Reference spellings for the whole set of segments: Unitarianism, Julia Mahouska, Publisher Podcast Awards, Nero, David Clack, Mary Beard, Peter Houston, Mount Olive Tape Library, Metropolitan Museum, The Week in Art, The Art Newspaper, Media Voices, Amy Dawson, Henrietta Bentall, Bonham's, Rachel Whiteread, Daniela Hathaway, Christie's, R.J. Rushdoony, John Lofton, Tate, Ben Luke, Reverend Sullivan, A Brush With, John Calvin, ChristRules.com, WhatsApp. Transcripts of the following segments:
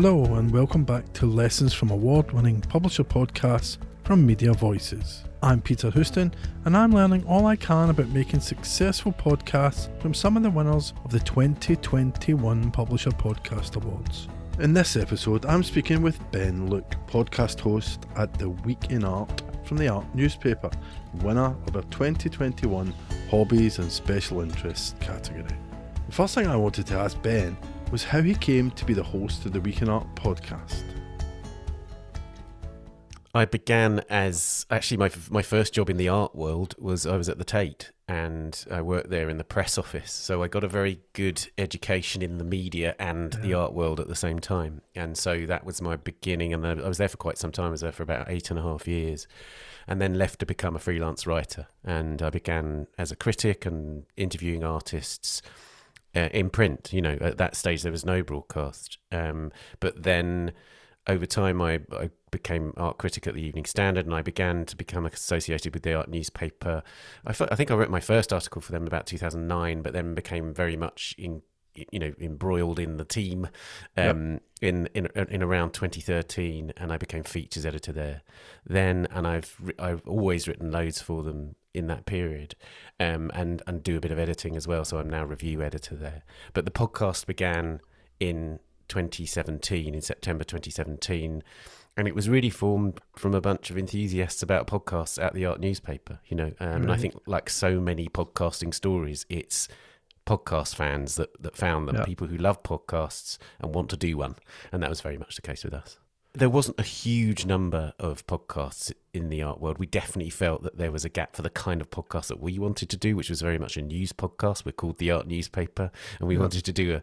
Hello and welcome back to Lessons from Award-winning Publisher Podcasts from Media Voices. I'm Peter Houston and I'm learning all I can about making successful podcasts from some of the winners of the 2021 Publisher Podcast Awards. In this episode, I'm speaking with Ben Luke, podcast host at The Week in Art from The Art Newspaper, winner of our 2021 Hobbies and Special Interests category. The first thing I wanted to ask Ben was how he came to be the host of the Week in Art podcast. I began as, actually my first job in the art world was I was at the Tate and I worked there in the press office. So I got a very good education in the media and the art world at the same time. And so that was my beginning. And I was there for quite some time. I was there for about 8.5 years and then left to become a freelance writer. And I began as a critic and interviewing artists in print. You know, at that stage there was no broadcast, but then over time I became art critic at the Evening Standard, and I began to become associated with the Art Newspaper. I think I wrote my first article for them about 2009, but then became very much embroiled in the team in around 2013, and I became features editor there then, and I've always written loads for them in that period, and do a bit of editing as well. So I'm now review editor there. But the podcast began in 2017, in September 2017, and it was really formed from a bunch of enthusiasts about podcasts at the Art Newspaper. And I think, like so many podcasting stories, it's podcast fans that found them, people who love podcasts and want to do one, and that was very much the case with us. There wasn't a huge number of podcasts in the art world. We definitely felt that there was a gap for the kind of podcast that we wanted to do, which was very much a news podcast. We're called The Art Newspaper, and we wanted to do a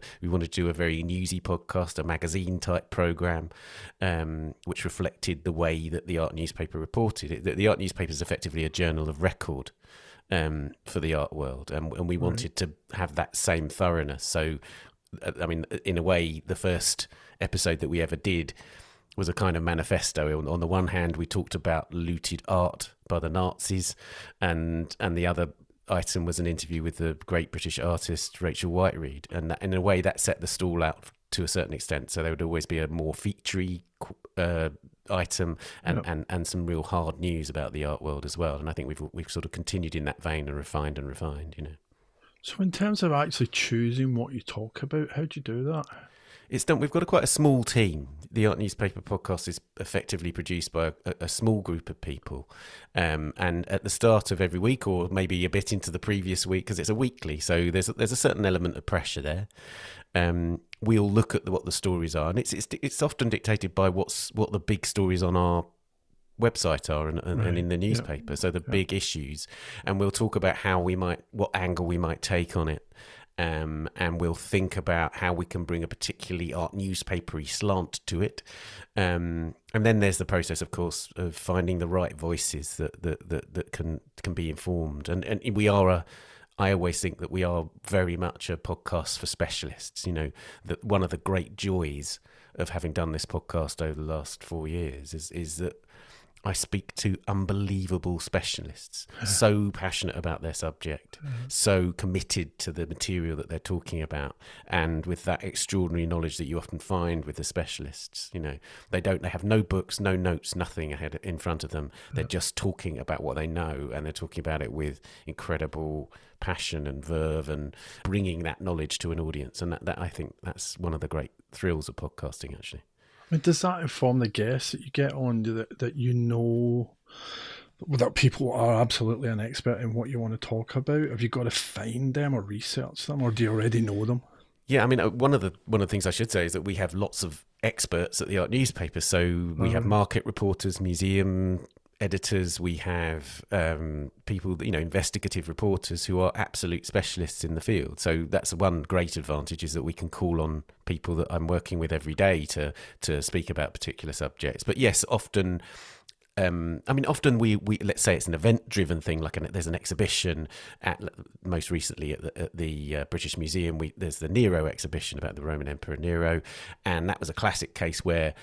very newsy podcast, a magazine type program, which reflected the way that the Art Newspaper reported it. The Art Newspaper is effectively a journal of record for the art world, and we wanted to have that same thoroughness. So, I mean, in a way, the first episode that we ever did was a kind of manifesto. On the one hand, we talked about looted art by the Nazis, and the other item was an interview with the great British artist Rachel Whiteread, and that, in a way, that set the stall out to a certain extent. So there would always be a more featurey item and some real hard news about the art world as well. And I think we've sort of continued in that vein and refined. So in terms of actually choosing what you talk about, how do you do that? It's done. We've got quite a small team. The Art Newspaper podcast is effectively produced by a small group of people. And at the start of every week, or maybe a bit into the previous week, because it's a weekly, so there's a certain element of pressure there. We'll look at what the stories are, and it's often dictated by what the big stories on our website are and in the newspaper. So the big issues, and we'll talk about what angle we might take on it. And we'll think about how we can bring a particularly art newspapery slant to it. And then there's the process, of course, of finding the right voices that can be informed. And we are I always think that we are very much a podcast for specialists. That one of the great joys of having done this podcast over the last 4 years is that I speak to unbelievable specialists, so passionate about their subject, so committed to the material that they're talking about, and with that extraordinary knowledge that you often find with the specialists. They have no books, no notes, nothing ahead in front of them. They're just talking about what they know, and they're talking about it with incredible passion and verve, and bringing that knowledge to an audience. And that I think that's one of the great thrills of podcasting, actually. Does that inform the guests that you get on, that that people are absolutely an expert in what you want to talk about? Have you got to find them or research them, or do you already know them? Yeah, I mean, one of the things I should say is that we have lots of experts at the Art Newspaper. So we have market reporters, museum editors, we have people, investigative reporters who are absolute specialists in the field. So that's one great advantage, is that we can call on people that I'm working with every day to speak about particular subjects. But yes, often, we let's say it's an event-driven thing, like there's an exhibition most recently at the British Museum. There's the Nero exhibition about the Roman Emperor Nero, and that was a classic case where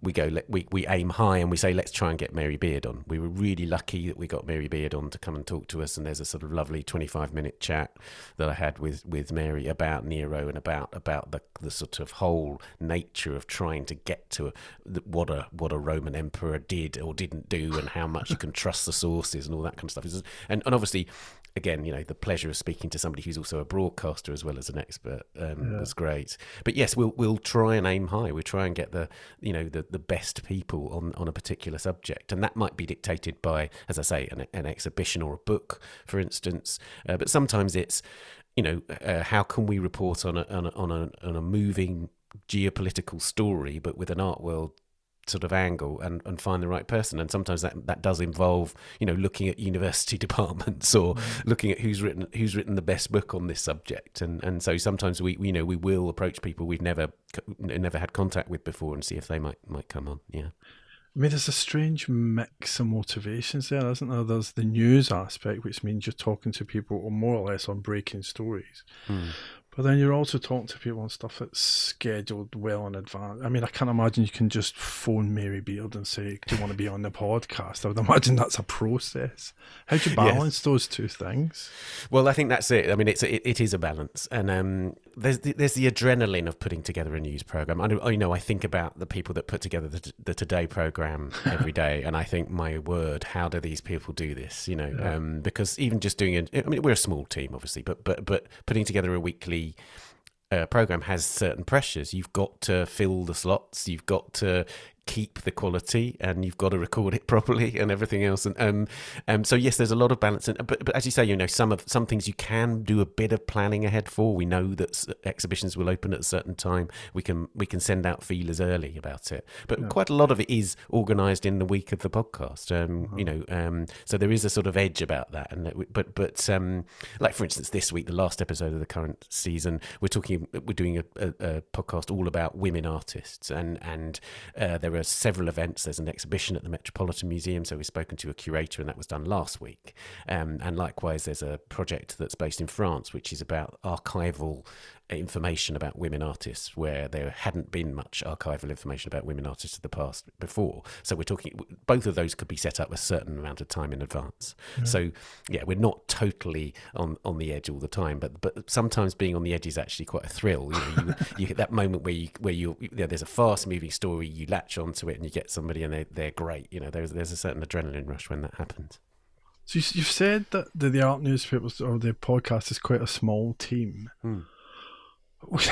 we go, we aim high and we say, let's try and get Mary Beard on. We were really lucky that we got Mary Beard on to come and talk to us. And there's a sort of lovely 25-minute chat that I had with Mary about Nero and about the sort of whole nature of trying to get to what a Roman emperor did or didn't do, and how much you can trust the sources and all that kind of stuff. And obviously, again, you know, the pleasure of speaking to somebody who's also a broadcaster as well as an expert was great. But yes, we'll try and aim high. We'll try and get the best people on a particular subject, and that might be dictated by, as I say, an exhibition or a book, for instance. But sometimes it's, you know, how can we report on a moving geopolitical story, but with an art world sort of angle, and find the right person. And sometimes that does involve, you know, looking at university departments or looking at who's written the best book on this subject, and so sometimes we will approach people we've never had contact with before and see if they might come on. Yeah, I mean, there's a strange mix of motivations there, isn't there? There's the news aspect, which means you're talking to people more or less on breaking stories. But then you're also talking to people on stuff that's scheduled well in advance. I mean, I can't imagine you can just phone Mary Beard and say, do you want to be on the podcast? I would imagine that's a process. How do you balance those two things? Well, I think that's it. I mean, it is a balance. And there's the adrenaline of putting together a news programme. I think about the people that put together the Today programme every day, and I think, my word, how do these people do this? You know, because even just we're a small team, obviously, but putting together a weekly program has certain pressures. You've got to fill the slots, you've got to keep the quality, and you've got to record it properly and everything else, and so yes, there's a lot of balance, but as you say, you know, some things you can do a bit of planning ahead for. We know that exhibitions will open at a certain time, we can send out feelers early about it, but quite a lot of it is organized in the week of the podcast. So there is a sort of edge about that, but like, for instance, this week, the last episode of the current season, we're doing a podcast all about women artists, and there are several events. There's an exhibition at the Metropolitan Museum, so we've spoken to a curator, and that was done last week. And likewise, there's a project that's based in France, which is about archival information about women artists, where there hadn't been much archival information about women artists of the past before. So we're talking, both of those could be set up a certain amount of time in advance. Yeah. So yeah, we're not totally on the edge all the time, but sometimes being on the edge is actually quite a thrill. You know, you hit that moment where there's a fast moving story, you latch onto it and you get somebody and they're great. You know, there's a certain adrenaline rush when that happens. So you've said that the Art Newspapers or the podcast is quite a small team.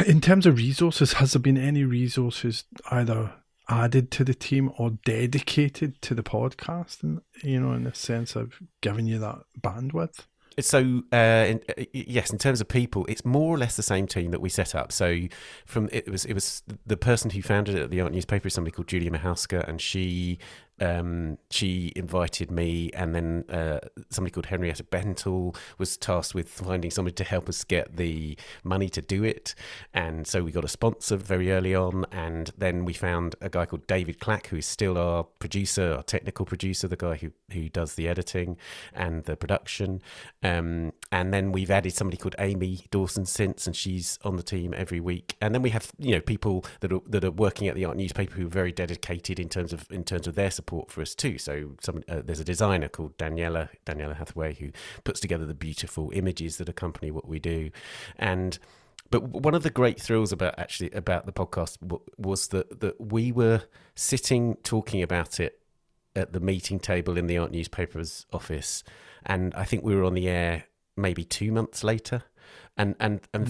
In terms of resources, has there been any resources either added to the team or dedicated to the podcast? And, you know, in the sense of giving you that bandwidth? So, yes, in terms of people, it's more or less the same team that we set up. So, it was the person who founded it at the Art Newspaper is somebody called Julia Mahouska, and she invited me, and then somebody called Henrietta Bentall was tasked with finding somebody to help us get the money to do it, and so we got a sponsor very early on, and then we found a guy called David Clack, who is still our producer, our technical producer, the guy who does the editing and the production, and then we've added somebody called Amy Dawson since, and she's on the team every week. And then we have, you know, people that are working at the Art Newspaper who are very dedicated in terms of their support for us too. So there's a designer called Daniela Hathaway, who puts together the beautiful images that accompany what we do. But one of the great thrills about the podcast was that we were sitting talking about it at the meeting table in the Art Newspaper's office, and I think we were on the air maybe 2 months later. And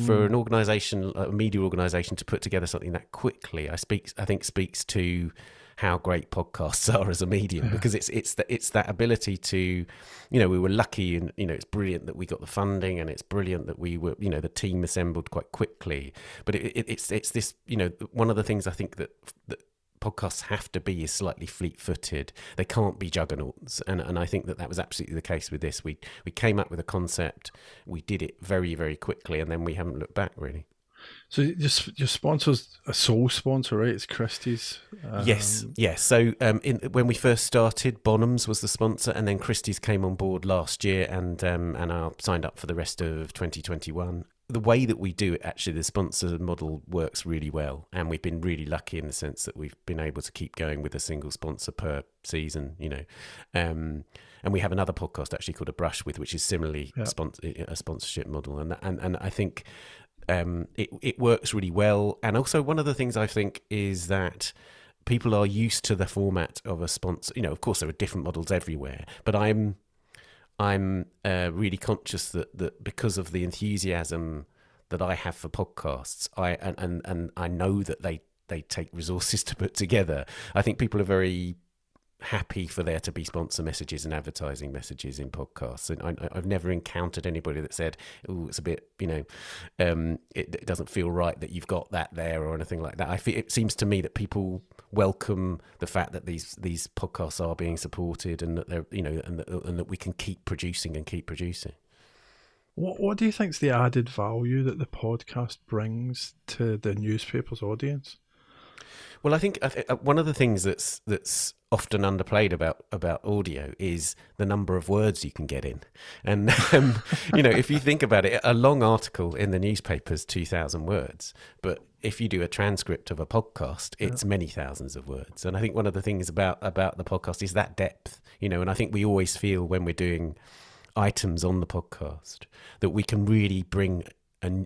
for an organisation, a media organisation, to put together something that quickly, I think speaks to how great podcasts are as a medium, because it's that ability to, you know, we were lucky, and, you know, it's brilliant that we got the funding, and it's brilliant that we were, you know, the team assembled quite quickly. But it's this, you know, one of the things I think that podcasts have to be is slightly fleet-footed. They can't be juggernauts, and I think that was absolutely the case with this. We came up with a concept, we did it very, very quickly, and then we haven't looked back, really. So your sponsor's a sole sponsor, right? It's Christie's. Yes. So when we first started, Bonham's was the sponsor, and then Christie's came on board last year, and I signed up for the rest of 2021. the way that we do it, actually, the sponsor model works really well. And we've been really lucky in the sense that we've been able to keep going with a single sponsor per season, you know. And we have another podcast actually called A Brush With, which is similarly a sponsorship model. And I think it works really well. And also one of the things I think is that people are used to the format of a sponsor. You know, of course, there are different models everywhere, but I'm really conscious that because of the enthusiasm that I have for podcasts, I know that they take resources to put together. I think people are very happy for there to be sponsor messages and advertising messages in podcasts, and I've never encountered anybody that said, "Oh, it's a bit, you know, it doesn't feel right that you've got that there" or anything like that. I feel, it seems to me that people welcome the fact that these podcasts are being supported, and that they're, you know, and that we can keep producing and keep producing. What do you think is the added value that the podcast brings to the newspaper's audience? Well, I think one of the things that's often underplayed about audio is the number of words you can get in. And, you know, if you think about it, a long article in the newspaper is 2,000 words. But if you do a transcript of a podcast, it's many thousands of words. And I think one of the things about the podcast is that depth, you know, and I think we always feel when we're doing items on the podcast that we can really bring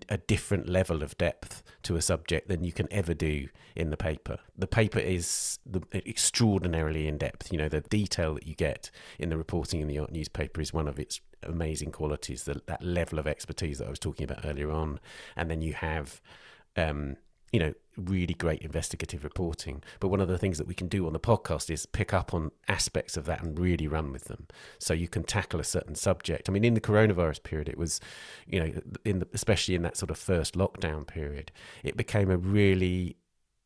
a different level of depth to a subject than you can ever do in the paper. The paper is extraordinarily in depth. You know, the detail that you get in the reporting in the Art newspaper is one of its amazing qualities, that level of expertise that I was talking about earlier on. And then you have, you know, really great investigative reporting. But one of the things that we can do on the podcast is pick up on aspects of that and really run with them. So you can tackle a certain subject. I mean, in the coronavirus period, it was, you know, especially in that sort of first lockdown period, it became a really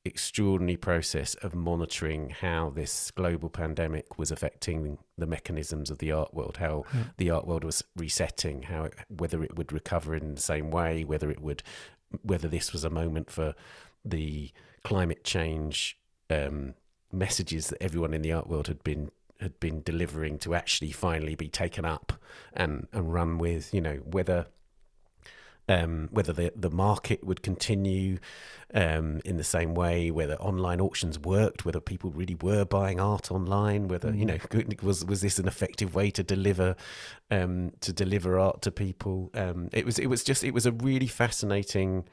extraordinary process of monitoring how this global pandemic was affecting the mechanisms of the art world, how the art world was resetting, whether it would recover in the same way, whether this was a moment for the climate change messages that everyone in the art world had been delivering to actually finally be taken up and run with, you know, whether the market would continue in the same way, whether online auctions worked, whether people really were buying art online, whether, you know, was this an effective way to deliver art to people? It was a really fascinating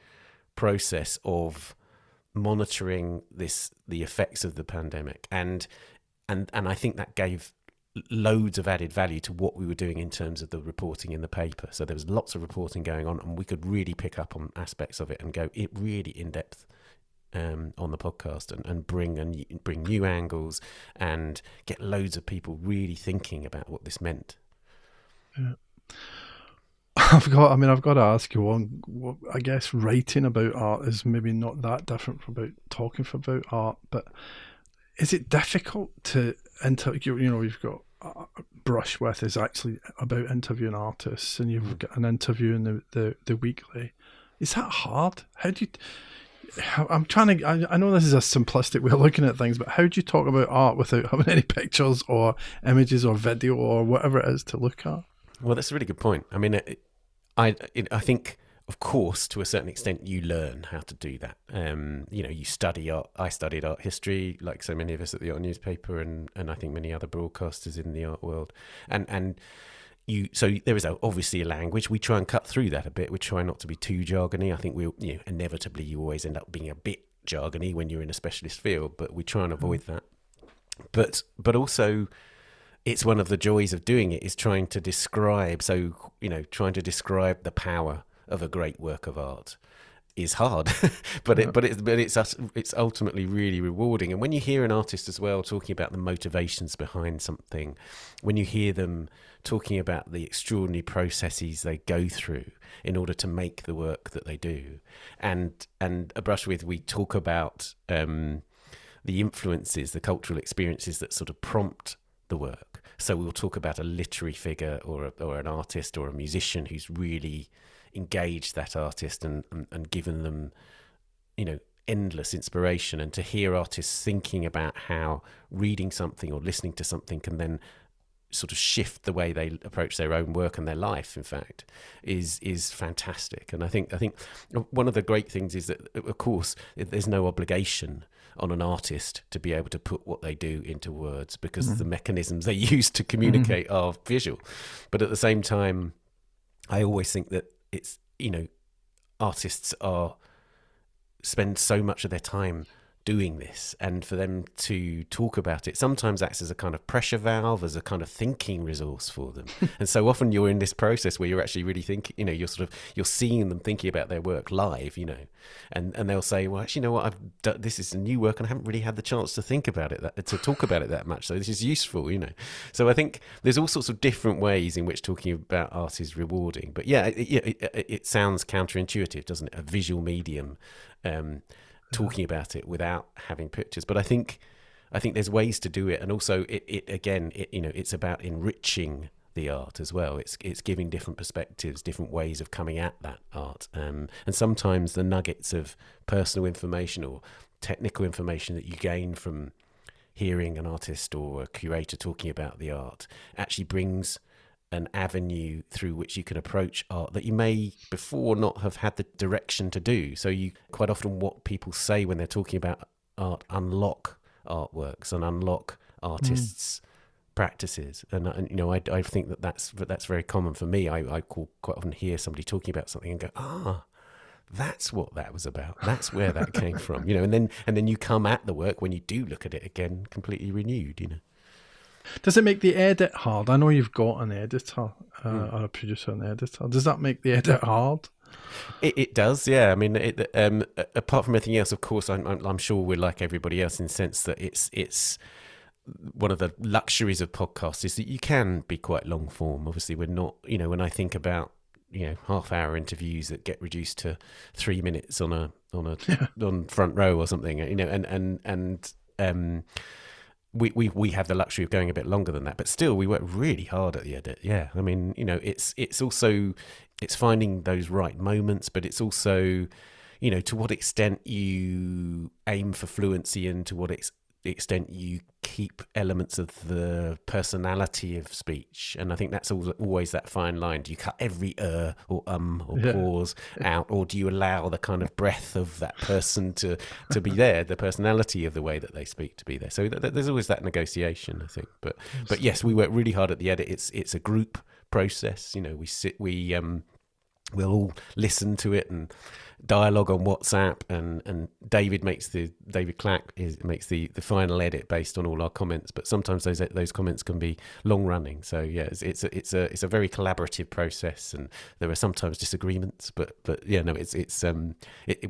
process of monitoring the effects of the pandemic, and I think that gave loads of added value to what we were doing in terms of the reporting in the paper. So there was lots of reporting going on, and we could really pick up on aspects of it and go it really in depth on the podcast and bring new angles and get loads of people really thinking about what this meant. Yeah. I've got to ask you one. I guess writing about art is maybe not that different from about talking about art, but is it difficult to interview? You know, you've got A Brush With is actually about interviewing artists, and you've got an interview in the weekly. Is that hard? I know this is a simplistic way of looking at things, but how do you talk about art without having any pictures or images or video or whatever it is to look at? Well, that's a really good point. I mean, I think, of course, to a certain extent, you learn how to do that. You know, you study art. I studied art history, like so many of us at the Art Newspaper, and I think many other broadcasters in the art world. And you, so there is obviously a language. We try and cut through that a bit. We try not to be too jargony. I think inevitably you always end up being a bit jargony when you're in a specialist field, but we try and avoid that. But also, it's one of the joys of doing it is trying to describe. So, you know, trying to describe the power of a great work of art is hard, but it's ultimately really rewarding. And when you hear an artist as well talking about the motivations behind something, when you hear them talking about the extraordinary processes they go through in order to make the work that they do, and A Brush With, we talk about the influences, the cultural experiences that sort of prompt the work. So we'll talk about a literary figure or an artist or a musician who's really engaged that artist and given them, you know, endless inspiration. And to hear artists thinking about how reading something or listening to something can then sort of shift the way they approach their own work and their life, in fact, is fantastic. And I think one of the great things is that, of course, there's no obligation on an artist to be able to put what they do into words, because the mechanisms they use to communicate are visual. But at the same time, I always think that it's, you know, artists spend so much of their time doing this, and for them to talk about it sometimes acts as a kind of pressure valve, as a kind of thinking resource for them. And so often you're in this process where you're actually really thinking, you know, you're seeing them thinking about their work live, you know, and they'll say, well, actually, you know what, I've done, this is a new work and I haven't really had the chance to think about it, to talk about it that much, so this is useful, you know. So I think there's all sorts of different ways in which talking about art is rewarding. But yeah, it sounds counterintuitive, doesn't it? A visual medium, talking about it without having pictures. But I think there's ways to do it, and also it again, you know, it's about enriching the art as well. It's giving different perspectives, different ways of coming at that art, and sometimes the nuggets of personal information or technical information that you gain from hearing an artist or a curator talking about the art actually brings an avenue through which you can approach art that you may before not have had the direction to do. So you quite often, what people say when they're talking about art, unlock artworks and unlock artists' practices. And you know, I think that that's very common for me. I quite often hear somebody talking about something and go, that's what that was about. That's where that came from. You know, and then you come at the work when you do look at it again, completely renewed, you know. Does it make the edit hard? I know you've got an editor or a producer and editor. Does that make the edit hard? It does, yeah. I mean, apart from anything else, of course, I'm sure we're like everybody else in the sense that it's one of the luxuries of podcasts is that you can be quite long form. Obviously, we're not, you know, when I think about, you know, half-hour interviews that get reduced to 3 minutes on Front Row or something, you know, and We have the luxury of going a bit longer than that, but still we work really hard at the edit. Yeah, I mean, you know, it's also, it's finding those right moments, but it's also, you know, to what extent you aim for fluency and to what extent you keep elements of the personality of speech. And I think that's always that fine line. Do you cut every or pause out, or do you allow the kind of breath of that person to be there, the personality of the way that they speak to be there? So there's always that negotiation, I think. But yes, we work really hard at the edit. It's a group process. You know, we'll all listen to it and dialogue on WhatsApp, and David Clack makes the final edit based on all our comments. But sometimes those comments can be long running. So yeah, it's a very collaborative process, and there are sometimes disagreements. But yeah, no,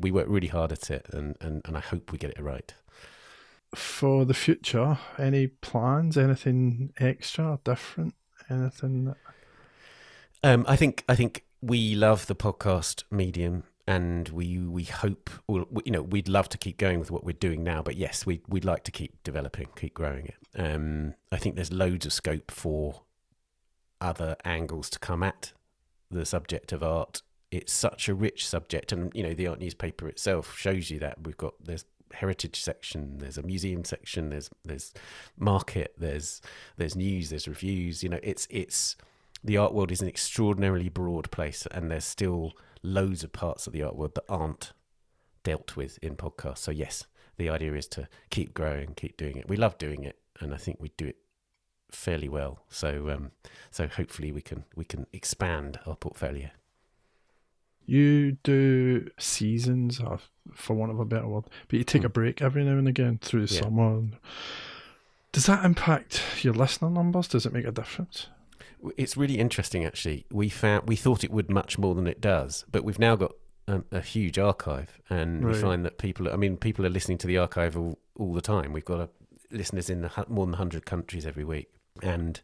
we work really hard at it, and I hope we get it right. For the future, any plans? Anything extra, different? Anything? I think we love the podcast medium, and we hope, you know, we'd love to keep going with what we're doing now. But yes, we'd like to keep developing, keep growing it. I think there's loads of scope for other angles to come at the subject of art. It's such a rich subject, and you know, the Art Newspaper itself shows you that. There's heritage section, there's a museum section, there's market, there's news, there's reviews. You know, it's. The art world is an extraordinarily broad place, and there's still loads of parts of the art world that aren't dealt with in podcasts. So yes, the idea is to keep growing, keep doing it. We love doing it, and I think we do it fairly well. So so hopefully we can expand our portfolio. You do seasons, for want of a better word, but you take a break every now and again through the summer. Does that impact your listener numbers? Does it make a difference? It's really interesting, actually. We thought it would much more than it does, but we've now got a huge archive, and we find that people are listening to the archive all the time. We've got listeners in more than 100 countries every week, and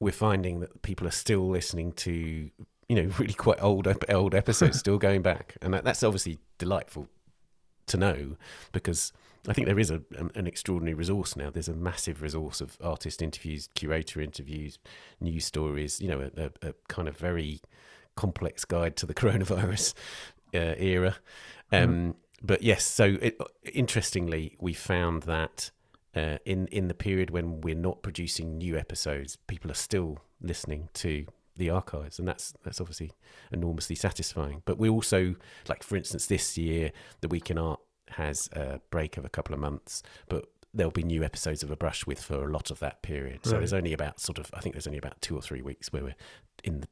we're finding that people are still listening to, you know, really quite old episodes still going back, and that's obviously delightful to know, because I think there is an extraordinary resource now. There's a massive resource of artist interviews, curator interviews, news stories, you know, a kind of very complex guide to the coronavirus era. But yes, so interestingly, we found that in the period when we're not producing new episodes, people are still listening to the archives, and that's obviously enormously satisfying. But we also, like, for instance, this year The Week in Art has a break of a couple of months, but there'll be new episodes of A Brush With for a lot of that period. Right. So there's only about I think there's only about 2 or 3 weeks where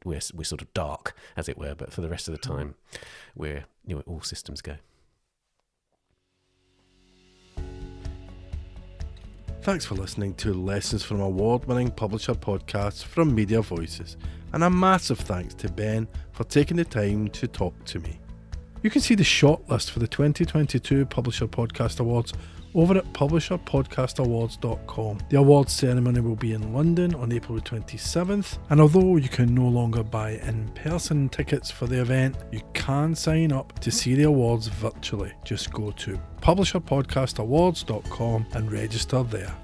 we're sort of dark, as it were, but for the rest of the time we're, you know, all systems go. Thanks for listening to Lessons from Award-Winning Publisher Podcasts from Media Voices, and a massive thanks to Ben for taking the time to talk to me. You can see the shortlist for the 2022 Publisher Podcast Awards over at publisherpodcastawards.com. The awards ceremony will be in London on April 27th, and although you can no longer buy in-person tickets for the event, you can sign up to see the awards virtually. Just go to publisherpodcastawards.com and register there.